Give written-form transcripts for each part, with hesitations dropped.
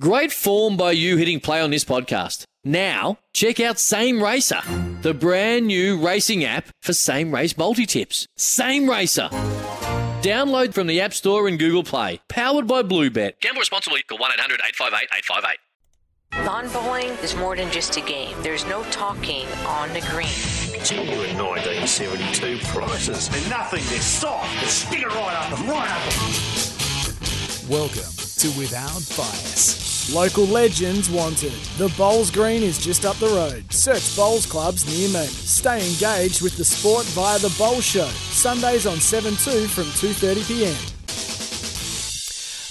Great form by you hitting play on this podcast. Now, check out Same Racer, the brand new racing app for same race multi-tips. Same Racer. Download from the App Store and Google Play. Powered by Bluebet. Gamble responsibly. Call 1-800-858-858. Lawn bowling is more than just a game. There's no talking on the green. Genuine 1972 prices. They're nothing. They're soft. They stick it right up and right up. Welcome to Without Bias. Local legends wanted. The Bowls Green is just up the road. Search Bowls clubs near me. Stay engaged with the sport via The Bowl Show. Sundays on 7-2 from 2:30pm.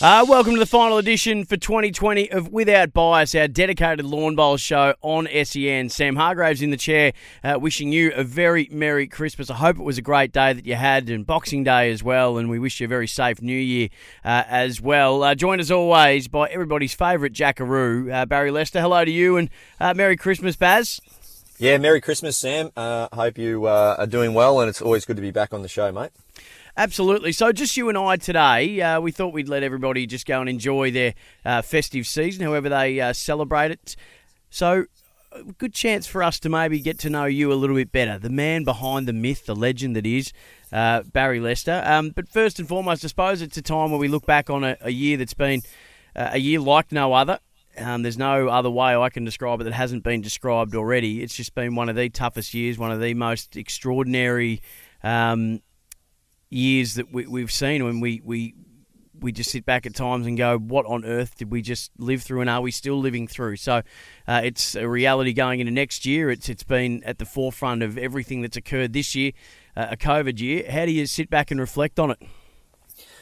Welcome to the final edition for 2020 of Without Bias, our dedicated lawn bowl show on SEN. Sam Hargraves in the chair, wishing you a very Merry Christmas. I hope it was a great day that you had, and Boxing Day as well, and we wish you a very safe New Year as well. Joined as always by everybody's favourite Jackaroo, Barry Lester. Hello to you, and Merry Christmas, Baz. Yeah, Merry Christmas, Sam. Hope you are doing well, and it's always good to be back on the show, mate. Absolutely. So just you and I today, we thought we'd let everybody just go and enjoy their festive season, however they celebrate it. So good chance for us to maybe get to know you a little bit better, the man behind the myth, the legend that is Barry Lester. But first and foremost, I suppose it's a time where we look back on a year that's been a year like no other. There's no other way I can describe it that hasn't been described already. It's just been one of the toughest years, one of the most extraordinary years that we've seen, when we just sit back at times and go, what on earth did we just live through, and are we still living through? So it's a reality going into next year. It's been at the forefront of everything that's occurred this year, a COVID year. How do you sit back and reflect on it?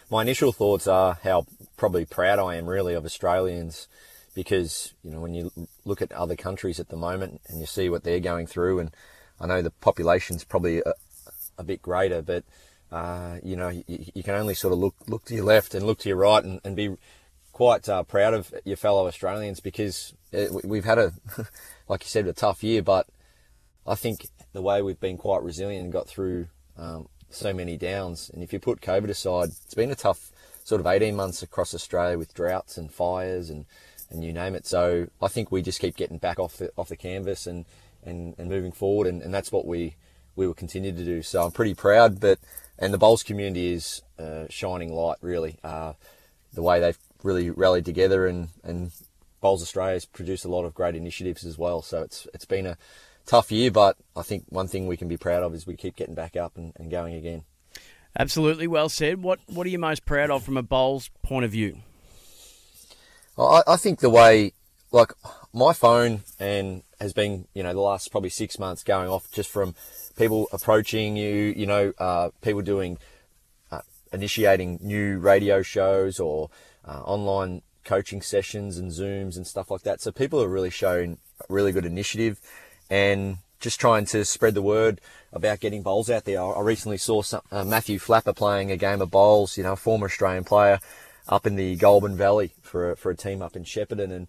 My initial thoughts are how probably proud I am really of Australians, because you know, when you look at other countries at the moment and you see what they're going through, and I know the population's probably a bit greater, but you know, you can only sort of look to your left and look to your right and be quite proud of your fellow Australians, because we've had like you said, a tough year, but I think the way we've been quite resilient and got through so many downs. And if you put COVID aside, it's been a tough sort of 18 months across Australia with droughts and fires and you name it. So I think we just keep getting back off the canvas and moving forward, and that's what we will continue to do. So I'm pretty proud, but... And the bowls community is a shining light, really. The way they've really rallied together, and Bowls Australia's produced a lot of great initiatives as well. So it's been a tough year, but I think one thing we can be proud of is we keep getting back up and going again. Absolutely, well said. What are you most proud of from a bowls point of view? I think the way, like, my phone and has been, you know, the last probably 6 months going off just from people approaching you, you know, people doing, initiating new radio shows or online coaching sessions and Zooms and stuff like that. So people are really showing really good initiative and just trying to spread the word about getting bowls out there. I recently saw Matthew Flapper playing a game of bowls, you know, a former Australian player up in the Goulburn Valley for a team up in Shepparton,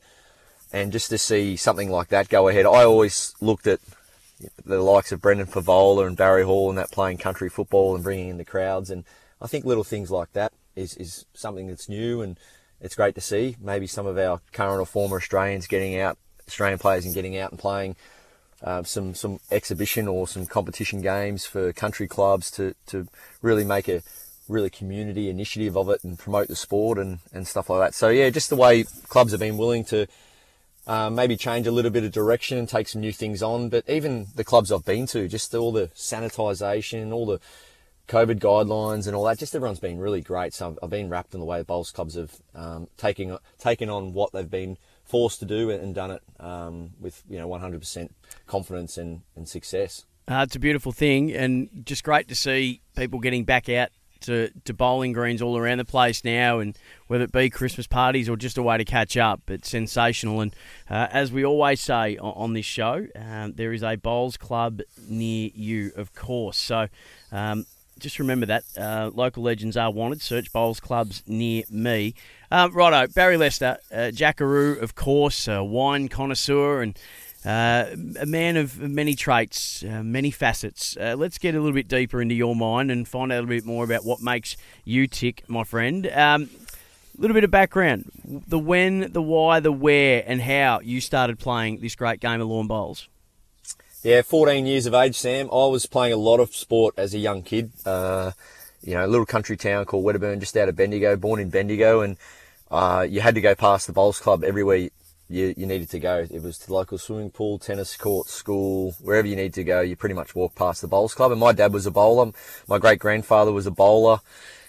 and just to see something like that go ahead. I always looked at the likes of Brendan Favola and Barry Hall and that playing country football and bringing in the crowds, and I think little things like that is something that's new, and it's great to see maybe some of our current or former Australians getting out, Australian players, and getting out and playing some exhibition or some competition games for country clubs to really make a really community initiative of it and promote the sport and stuff like that. So yeah, just the way clubs have been willing to maybe change a little bit of direction and take some new things on. But even the clubs I've been to, just all the sanitisation, all the COVID guidelines and all that, just everyone's been really great. So I've been wrapped in the way the bowls clubs have taken on what they've been forced to do and done it with, you know, 100% confidence and success. It's a beautiful thing, and just great to see people getting back out to bowling greens all around the place now, and whether it be Christmas parties or just a way to catch up, it's sensational. And as we always say on this show, there is a bowls club near you, of course. So just remember that. Local legends are wanted. Search bowls clubs near me. Righto, Barry Lester, Jackaroo, of course, a wine connoisseur and a man of many traits, many facets. Let's get a little bit deeper into your mind and find out a little bit more about what makes you tick, my friend. A little bit of background, the when, the why, the where, and how you started playing this great game of lawn bowls. Yeah, 14 years of age, Sam. I was playing a lot of sport as a young kid. A little country town called Wedderburn, just out of Bendigo, born in Bendigo, and you had to go past the bowls club everywhere you needed to go. It was to the local swimming pool, tennis court, school, wherever you need to go, you pretty much walk past the bowls club. And my dad was a bowler. My great-grandfather was a bowler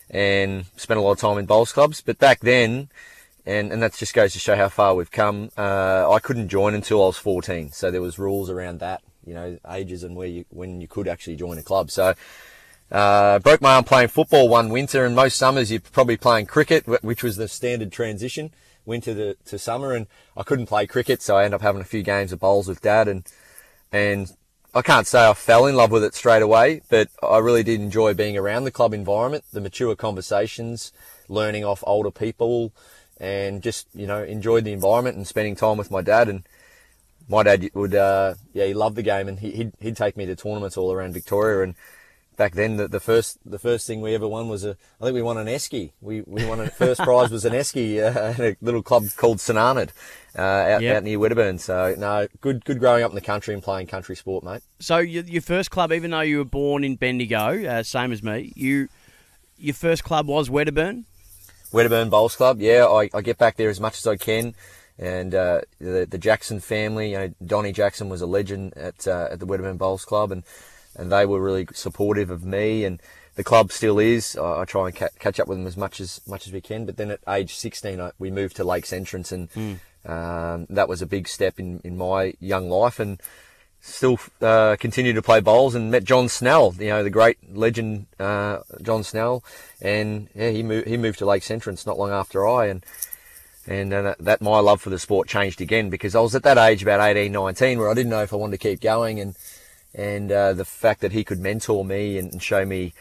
and spent a lot of time in bowls clubs. But back then, and that just goes to show how far we've come, I couldn't join until I was 14. So there was rules around that, ages and when you could actually join a club. So broke my arm playing football one winter, and most summers you're probably playing cricket, which was the standard transition. Winter to summer, and I couldn't play cricket, so I ended up having a few games of bowls with Dad, and I can't say I fell in love with it straight away, but I really did enjoy being around the club environment, the mature conversations, learning off older people, and just, enjoyed the environment and spending time with my dad. And my dad would, he loved the game, and he'd take me to tournaments all around Victoria. And back then, the first thing we ever won was I think we won an esky. We won, first prize was an esky at a little club called St. Arnold, out near Wedderburn. So no, good growing up in the country and playing country sport, mate. So your first club, even though you were born in Bendigo, same as me, your first club was Wedderburn? Wedderburn Bowls Club. Yeah, I get back there as much as I can. And the Jackson family, Donnie Jackson was a legend at the Wedderburn Bowls Club, and they were really supportive of me, and the club still is. I try and catch up with them as much as we can. But then at age 16, we moved to Lakes Entrance, and that was a big step in my young life, and still continued to play bowls, and met John Snell, the great legend, John Snell. And yeah, he moved to Lakes Entrance not long after I, and that my love for the sport changed again, because I was at that age, about 18, 19, where I didn't know if I wanted to keep going, and the fact that he could mentor me and show me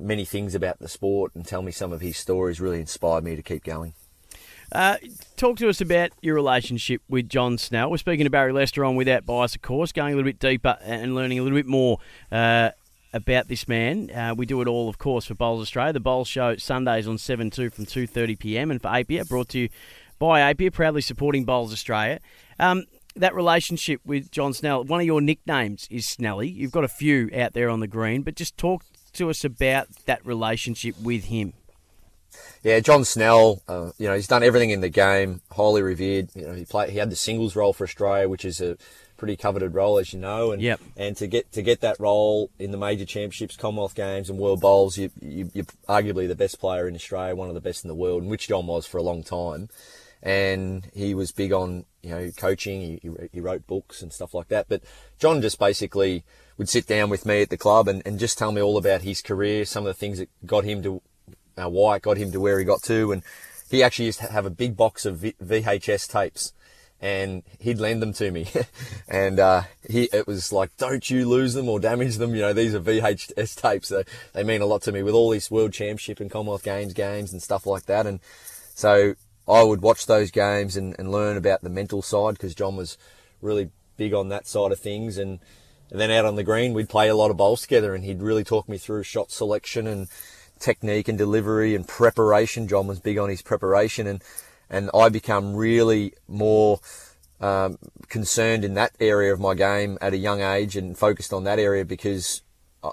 many things about the sport and tell me some of his stories really inspired me to keep going. Talk to us about your relationship with John Snell. We're speaking to Barry Lester on Without Bias, of course, going a little bit deeper and learning a little bit more about this man. We do it all, of course, for Bowls Australia. The Bowls Show, Sundays on 7-2 from 2:30pm, and for APIA, brought to you by APIA, proudly supporting Bowls Australia. That relationship with John Snell, one of your nicknames is Snelly. You've got a few out there on the green, but just talk to us about that relationship with him. Yeah, John Snell, he's done everything in the game, highly revered. He had the singles role for Australia, which is a pretty coveted role, as you know. And yep. And to get that role in the major championships, Commonwealth Games and World Bowls, you're arguably the best player in Australia, one of the best in the world, and which John was for a long time. And he was big on, coaching. He wrote books and stuff like that. But John just basically would sit down with me at the club and just tell me all about his career, some of the things that got him to, why it got him to where he got to. And he actually used to have a big box of VHS tapes, and he'd lend them to me. And it was like, don't you lose them or damage them. These are VHS tapes. They mean a lot to me, with all these World Championship and Commonwealth Games and stuff like that. And so I would watch those games and learn about the mental side, because John was really big on that side of things. And then out on the green, we'd play a lot of bowls together, and he'd really talk me through shot selection and technique and delivery and preparation. John was big on his preparation, and I became really more concerned in that area of my game at a young age, and focused on that area, because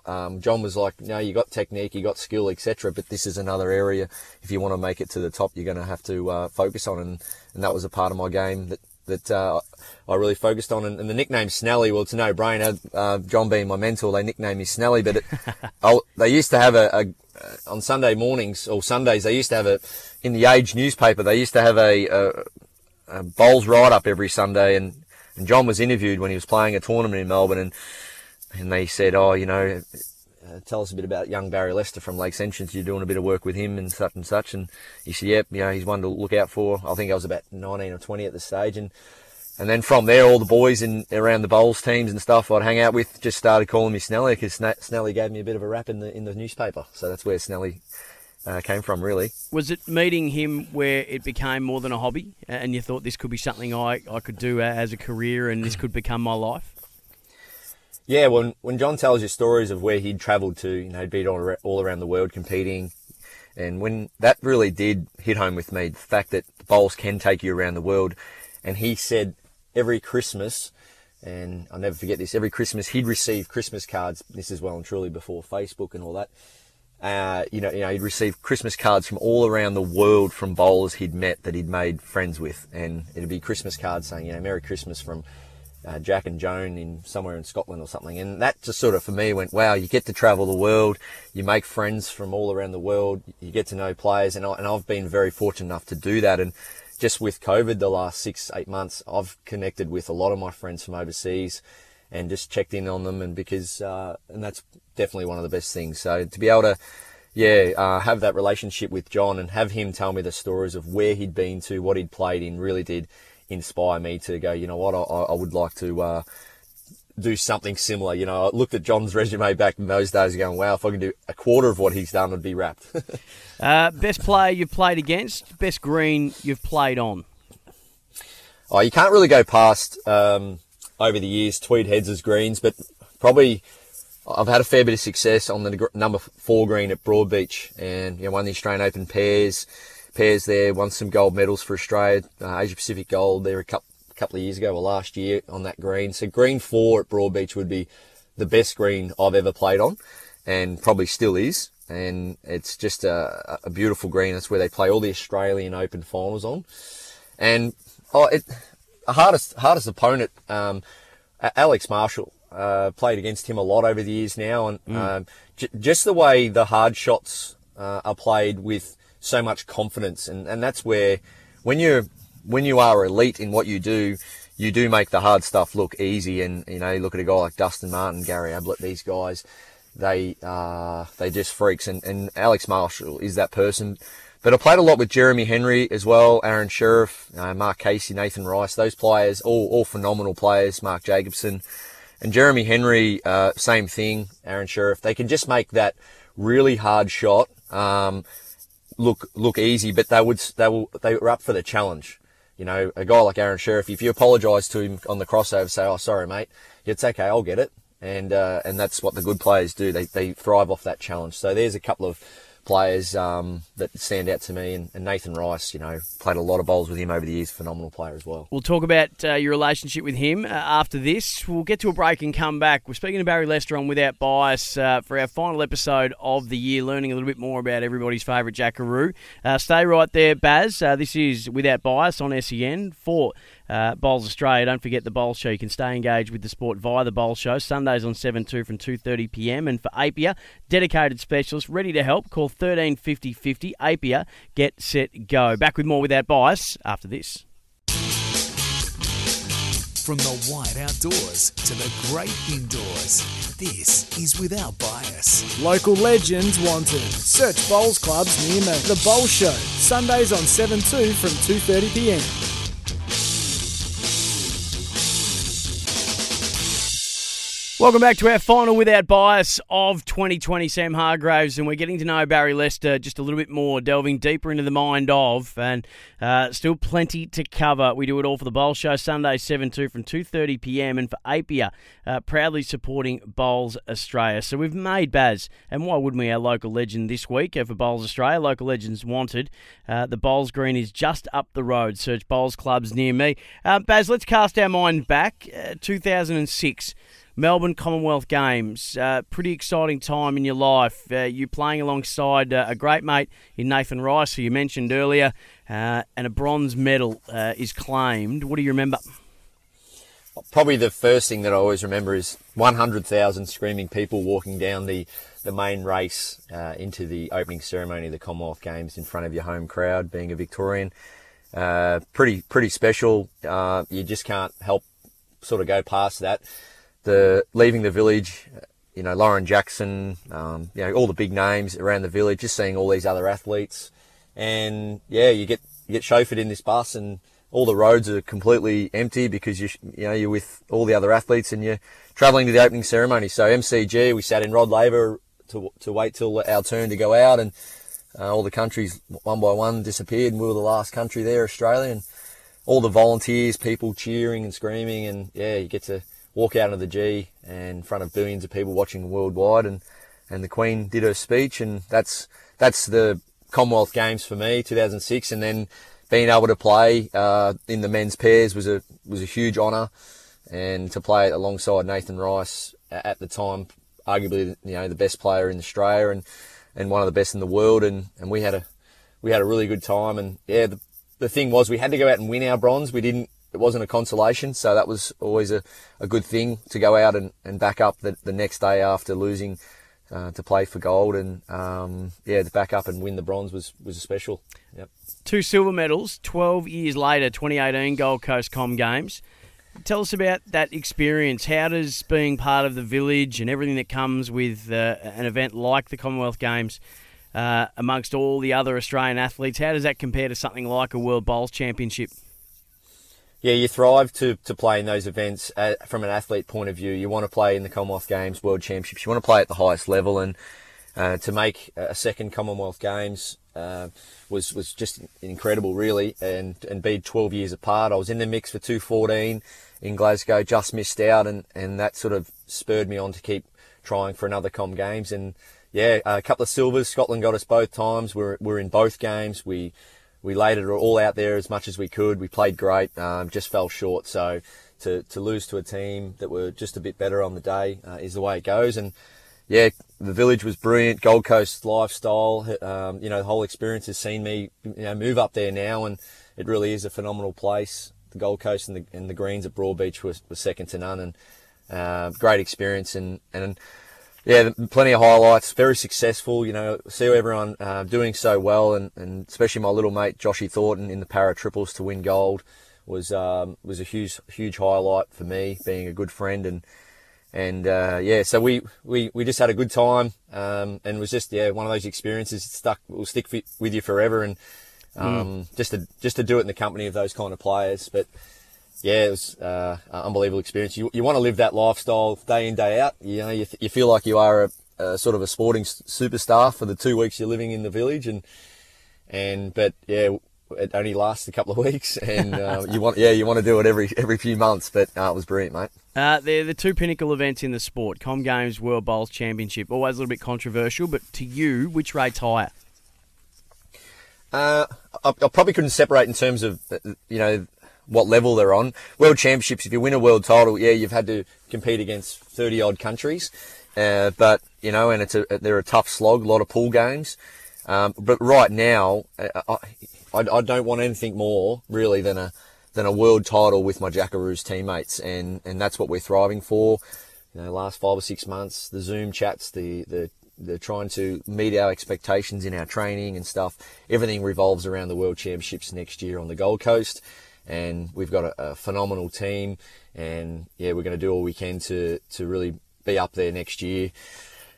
John was like, no, you got technique, you got skill, etc., but this is another area, if you want to make it to the top, you're going to have to focus on. And that was a part of my game that I really focused on. And the nickname Snelly, well, it's a no-brainer. John being my mentor, they nicknamed me Snelly, but they used to have on Sunday mornings, or Sundays, they used to have in the Age newspaper, they used to have a bowls write-up every Sunday, and John was interviewed when he was playing a tournament in Melbourne, and they said, tell us a bit about young Barry Lester from Lakes Entrance. You're doing a bit of work with him and such." And he said, "Yep, you know, he's one to look out for." I think I was about 19 or 20 at the stage. And then from there, all the boys in around the bowls teams and stuff I'd hang out with just started calling me Snelly, because Snelly gave me a bit of a rap in the newspaper. So that's where Snelly came from, really. Was it meeting him where it became more than a hobby, and you thought this could be something I could do as a career, and this could become my life? Yeah, when John tells you stories of where he'd travelled to, you know, be all around the world competing, and when that really did hit home with me, the fact that the bowls can take you around the world. And he said every Christmas, and I'll never forget this, every Christmas he'd receive Christmas cards. This is well and truly before Facebook and all that. You know, he'd receive Christmas cards from all around the world from bowlers he'd met that he'd made friends with, and it'd be Christmas cards saying, you know, "Merry Christmas from Jack and Joan in somewhere in Scotland" or something. And that just sort of for me went, wow, you get to travel the world, you make friends from all around the world, you get to know players, and I've been very fortunate enough to do that. And just with COVID the last 6-8 months, I've connected with a lot of my friends from overseas and just checked in on them, and that's definitely one of the best things. So to be able to have that relationship with John and have him tell me the stories of where he'd been to, what he'd played in, really did inspire me to go, you know what, I would like to do something similar. You know, I looked at John's resume back in those days going, wow, if I can do a quarter of what he's done, I'd be wrapped. Best player you've played against, best green you've played on? Oh, you can't really go past, over the years, Tweed Heads as greens, but probably I've had a fair bit of success on the number 4 green at Broadbeach, and you know, won the Australian Open pairs there, won some gold medals for Australia, Asia Pacific gold there a couple of years ago or last year on that green. So green 4 at Broadbeach would be the best green I've ever played on, and probably still is. And it's just a beautiful green. That's where they play all the Australian Open finals on. And hardest opponent, Alex Marshall. Played against him a lot over the years now, and just the way the hard shots are played with so much confidence, and that's where when you are elite in what you do make the hard stuff look easy. And you know, you look at a guy like Dustin Martin, Gary Ablett, these guys, they just freaks, and Alex Marshall is that person. But I played a lot with Jeremy Henry as well, Aaron Sheriff, Mark Casey, Nathan Rice, those players, all phenomenal players, Mark Jacobson. And Jeremy Henry, same thing, Aaron Sheriff. They can just make that really hard shot look easy, but they were up for the challenge. You know, a guy like Aaron Sheriff, if you apologise to him on the crossover, say, "Oh, sorry, mate, it's okay, I'll get it," and that's what the good players do. They thrive off that challenge. So there's a couple of players that stand out to me, and Nathan Rice, you know, played a lot of bowls with him over the years, phenomenal player as well. We'll talk about your relationship with him after this. We'll get to a break and come back. We're speaking to Barry Lester on Without Bias for our final episode of the year, learning a little bit more about everybody's favourite Jackaroo. Stay right there, Baz. This is Without Bias on SEN for Bowls Australia. Don't forget the Bowls Show. You can stay engaged with the sport via the Bowls Show, Sundays on 7-2 from 2:30pm. And for APIA, dedicated specialists ready to help. Call 135050 APIA. Get, set, go. Back with more Without Bias after this. From the wide outdoors to the great indoors, this is Without Bias. Local legends wanted. Search bowls clubs near me. The Bowls Show, Sundays on 7-2 from 2:30pm. Welcome back to our final Without Bias of 2020, Sam Hargraves, and we're getting to know Barry Lester just a little bit more, delving deeper into the mind of, and still plenty to cover. We do it all for the Bowls Show, Sunday 7-2 from 2:30pm, and for APIA, proudly supporting Bowls Australia. So we've made Baz, and why wouldn't we, our local legend this week for Bowls Australia, local legends wanted. The Bowls Green is just up the road. Search Bowls Clubs near me. Baz, let's cast our mind back, 2006. Melbourne Commonwealth Games, pretty exciting time in your life. You playing alongside a great mate in Nathan Rice, who you mentioned earlier, and a bronze medal is claimed. What do you remember? Probably the first thing that I always remember is 100,000 screaming people walking down the main race into the opening ceremony of the Commonwealth Games in front of your home crowd, being a Victorian. Pretty special. You just can't help sort of go past that. Leaving the village you know, Lauren Jackson, you know, all the big names around the village, just seeing all these other athletes. And yeah, you get chauffeured in this bus and all the roads are completely empty because you're with all the other athletes and you're traveling to the opening ceremony. So MCG, we sat in Rod Laver to wait till our turn to go out, and all the countries one by one disappeared, and we were the last country there, Australia, and all the volunteers, people cheering and screaming, and yeah, you get to walk out into the G and in front of billions of people watching worldwide, and the Queen did her speech, and that's the Commonwealth Games for me, 2006, and then being able to play in the men's pairs was a huge honour, and to play alongside Nathan Rice at the time, arguably the best player in Australia and one of the best in the world, and we had a really good time, and yeah, the thing was we had to go out and win our bronze. It wasn't a consolation, so that was always a good thing to go out and back up the next day after losing to play for gold, and to back up and win the bronze was special. Yep. 2 silver medals, 12 years later, 2018 Gold Coast Com Games. Tell us about that experience. How does being part of the village and everything that comes with an event like the Commonwealth Games amongst all the other Australian athletes, how does that compare to something like a World Bowls Championship? Yeah, you thrive to play in those events from an athlete point of view. You want to play in the Commonwealth Games, World Championships. You want to play at the highest level, and to make a second Commonwealth Games was just incredible, really, and be 12 years apart. I was in the mix for 2014 in Glasgow, just missed out, and that sort of spurred me on to keep trying for another Com Games. And, yeah, a couple of silvers. Scotland got us both times. We're in both games. We laid it all out there as much as we could. We played great, just fell short. So to lose to a team that were just a bit better on the day is the way it goes. And yeah, the village was brilliant. Gold Coast lifestyle, the whole experience has seen me move up there now, and it really is a phenomenal place. The Gold Coast and the greens at Broadbeach were second to none, and great experience and. Yeah, plenty of highlights, very successful, see everyone doing so well, and especially my little mate, Joshy Thornton, in the para triples to win gold was a huge highlight for me, being a good friend, so we just had a good time, and it was just, one of those experiences will stick with you forever, and just to do it in the company of those kind of players, but yeah, it was an unbelievable experience. You want to live that lifestyle day in, day out. You feel like you are a sort of a sporting superstar for the 2 weeks you're living in the village, but it only lasts a couple of weeks, and you want to do it every few months. But it was brilliant, mate. They're the two pinnacle events in the sport: Com Games, World Bowls Championship. Always a little bit controversial, but to you, which rates higher? I probably couldn't separate in terms of what level they're on. World Championships, if you win a world title, you've had to compete against 30-odd countries. But they're a tough slog, a lot of pool games. But right now, I don't want anything more, really, than a world title with my Jackaroos teammates. And that's what we're thriving for. Last 5 or 6 months, the Zoom chats, they're trying to meet our expectations in our training and stuff. Everything revolves around the World Championships next year on the Gold Coast. And we've got a phenomenal team, and we're going to do all we can to really be up there next year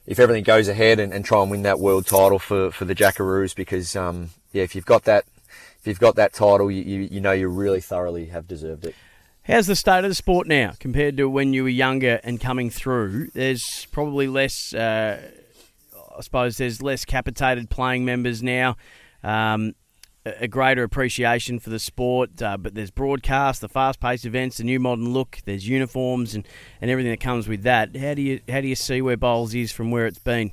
if everything goes ahead and try and win that world title for the Jackaroos, because if you've got that title, you really thoroughly have deserved it. How's the state of the sport now compared to when you were younger and coming through? There's probably less, I suppose there's less capitated playing members now. A greater appreciation for the sport, but there's broadcasts, the fast-paced events, the new modern look, there's uniforms and everything that comes with that. How do you see where bowls is from where it's been?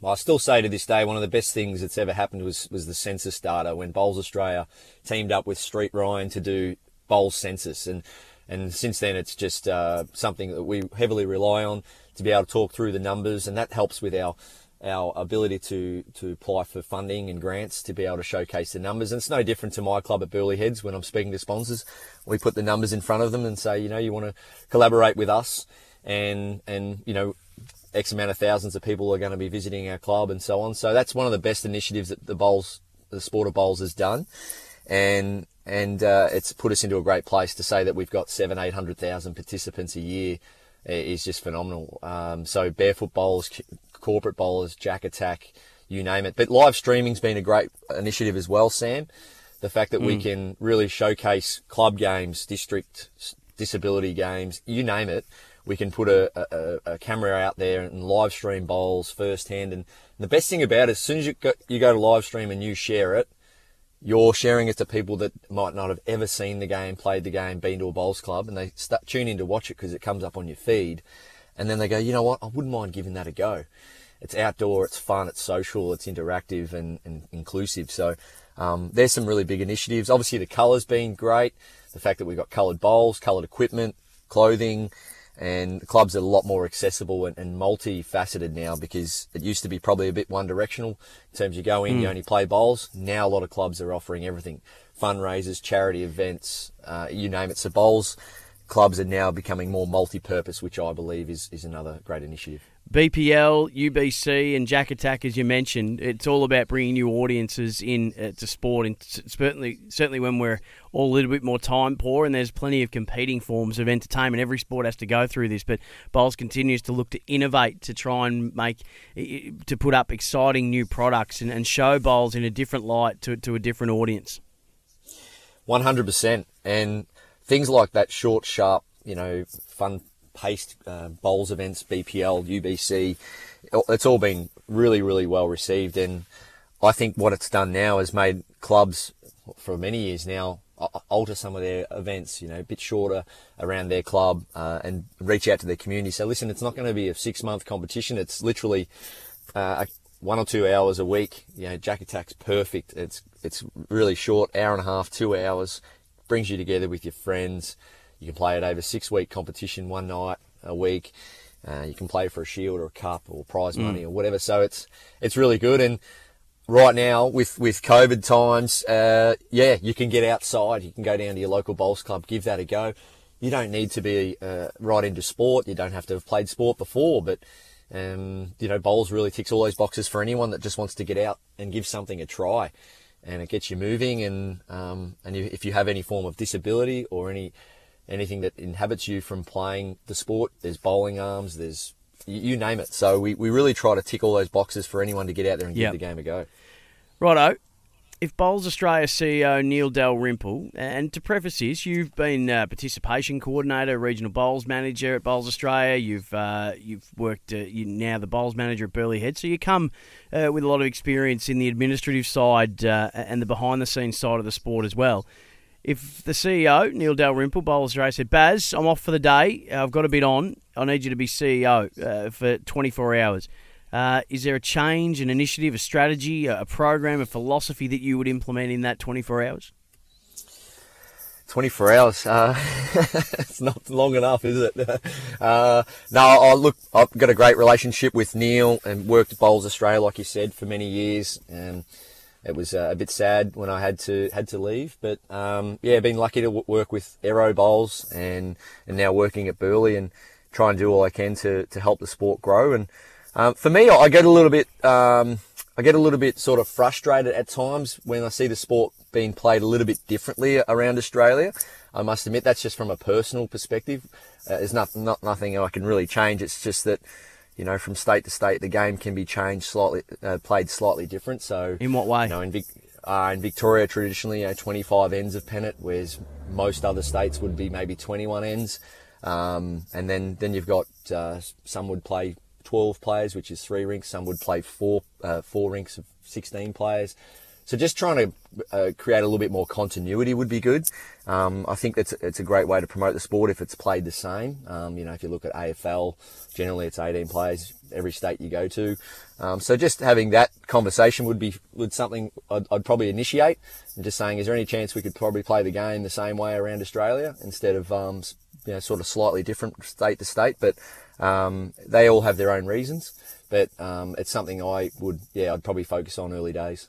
Well, I still say to this day, one of the best things that's ever happened was the census data, when Bowls Australia teamed up with Street Ryan to do bowls census, and since then it's just something that we heavily rely on to be able to talk through the numbers, and that helps with our ability to apply for funding and grants to be able to showcase the numbers. And it's no different to my club at Burley Heads. When I'm speaking to sponsors, we put the numbers in front of them and say, you want to collaborate with us, and X amount of thousands of people are going to be visiting our club and so on. So that's one of the best initiatives that the sport of bowls has done. And it's put us into a great place to say that we've got 700,000 to 800,000 participants a year is just phenomenal. So barefoot bowlers, corporate bowlers, Jack Attack, you name it. But live streaming's been a great initiative as well, Sam. The fact that we can really showcase club games, district, disability games, you name it. We can put a camera out there and live stream bowls firsthand. And the best thing about it, as soon as you go to live stream and you share it, you're sharing it to people that might not have ever seen the game, played the game, been to a bowls club, and they start tune in to watch it because it comes up on your feed. And then they go, you know what, I wouldn't mind giving that a go. It's outdoor, it's fun, it's social, it's interactive and inclusive. So there's some really big initiatives. Obviously, the colour's been great. The fact that we've got coloured bowls, coloured equipment, clothing, and the clubs are a lot more accessible and multifaceted now, because it used to be probably a bit one-directional in terms of you go in, you only play bowls. Now a lot of clubs are offering everything, fundraisers, charity events, you name it. So bowls clubs are now becoming more multi-purpose, which I believe is another great initiative. BPL, UBC, and Jack Attack, as you mentioned, it's all about bringing new audiences in to sport, and certainly when we're all a little bit more time poor, and there's plenty of competing forms of entertainment. Every sport has to go through this, but bowls continues to look to innovate, to try and put up exciting new products and show bowls in a different light to a different audience. 100%, and things like that short, sharp, fun paced bowls events, BPL, UBC, it's all been really, really well received. And I think what it's done now is made clubs for many years now alter some of their events, a bit shorter around their club and reach out to their community. So listen, it's not going to be a 6-month competition. It's literally 1 or 2 hours a week. Jack Attack's perfect. It's really short, hour and a half, 2 hours, brings you together with your friends. You can play it over 6-week competition, one night a week. You can play for a shield or a cup or prize money or whatever. So it's really good. And right now with COVID times, you can get outside. You can go down to your local bowls club, give that a go. You don't need to be right into sport. You don't have to have played sport before, but bowls really ticks all those boxes for anyone that just wants to get out and give something a try. And it gets you moving. And if you have any form of disability or anything that inhibits you from playing the sport, there's bowling arms, there's you name it. So we really try to tick all those boxes for anyone to get out there and give the game a go. Righto. If Bowls Australia CEO Neil Dalrymple, and to preface this, you've been participation coordinator, regional bowls manager at Bowls Australia. You've worked. You're now the bowls manager at Burley Heads, so you come with a lot of experience in the administrative side and the behind the scenes side of the sport as well. If the CEO, Neil Dalrymple, Bowls Australia, said, Baz, I'm off for the day, I've got a bit on, I need you to be CEO for 24 hours, is there a change, an initiative, a strategy, a program, a philosophy that you would implement in that 24 hours? 24 hours? It's not long enough, is it? No, I've got a great relationship with Neil and worked at Bowls Australia, like you said, for many years. It was a bit sad when I had to leave, but been lucky to work with Aero Bowls and now working at Burley, and try and do all I can to help the sport grow. And for me, I get a little bit sort of frustrated at times when I see the sport being played a little bit differently around Australia. I must admit, that's just from a personal perspective. There's nothing I can really change. It's just that, from state to state, the game can be changed slightly, played slightly different. So in what way? In Victoria, traditionally, 25 ends of pennant, whereas most other states would be maybe 21 ends. And then you've got some would play 12 players, which is 3 rinks. Some would play four rinks of 16 players. So just trying to create a little bit more continuity would be good. I think it's a great way to promote the sport if it's played the same. If you look at AFL, generally it's 18 players every state you go to. So just having that conversation would something I'd probably initiate. And just saying, is there any chance we could probably play the game the same way around Australia instead of sort of slightly different state to state? But they all have their own reasons. But it's something I'd probably focus on early days.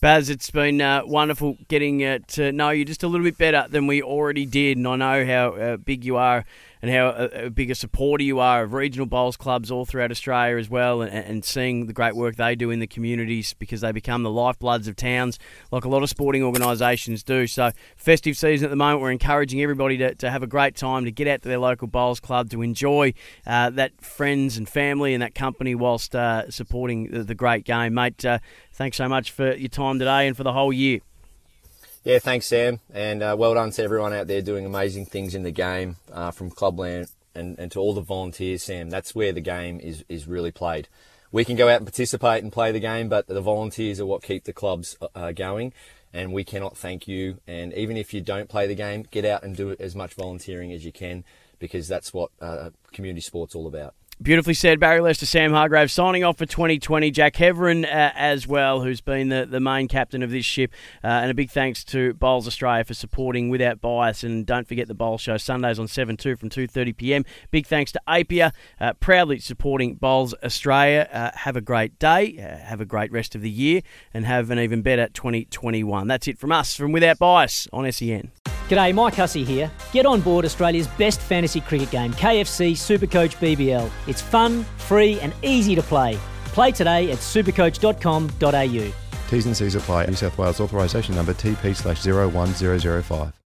Baz, it's been wonderful getting to know you just a little bit better than we already did, and I know how big you are and how big a supporter you are of regional bowls clubs all throughout Australia as well, and seeing the great work they do in the communities, because they become the lifebloods of towns like a lot of sporting organisations do. So festive season at the moment, we're encouraging everybody to have a great time, to get out to their local bowls club, to enjoy that friends and family and that company whilst supporting the great game. Mate, thanks so much for your time today and for the whole year. Yeah, thanks, Sam, and well done to everyone out there doing amazing things in the game, from Clubland and to all the volunteers, Sam. That's where the game is really played. We can go out and participate and play the game, but the volunteers are what keep the clubs going, and we cannot thank you. And even if you don't play the game, get out and do as much volunteering as you can, because that's what community sport's all about. Beautifully said, Barry Lester, Sam Hargraves, signing off for 2020. Jack Heverin as well, who's been the main captain of this ship. And a big thanks to Bowls Australia for supporting Without Bias. And don't forget the Bowls Show, Sundays on 7-2 from 2:30pm. Big thanks to APIA, proudly supporting Bowls Australia. Have a great day, have a great rest of the year, and have an even better 2021. That's it from us, from Without Bias on SEN. G'day, Mike Hussey here. Get on board Australia's best fantasy cricket game, KFC Supercoach BBL. It's fun, free and easy to play. Play today at supercoach.com.au. T's and C's apply. New South Wales authorisation number TP/01005.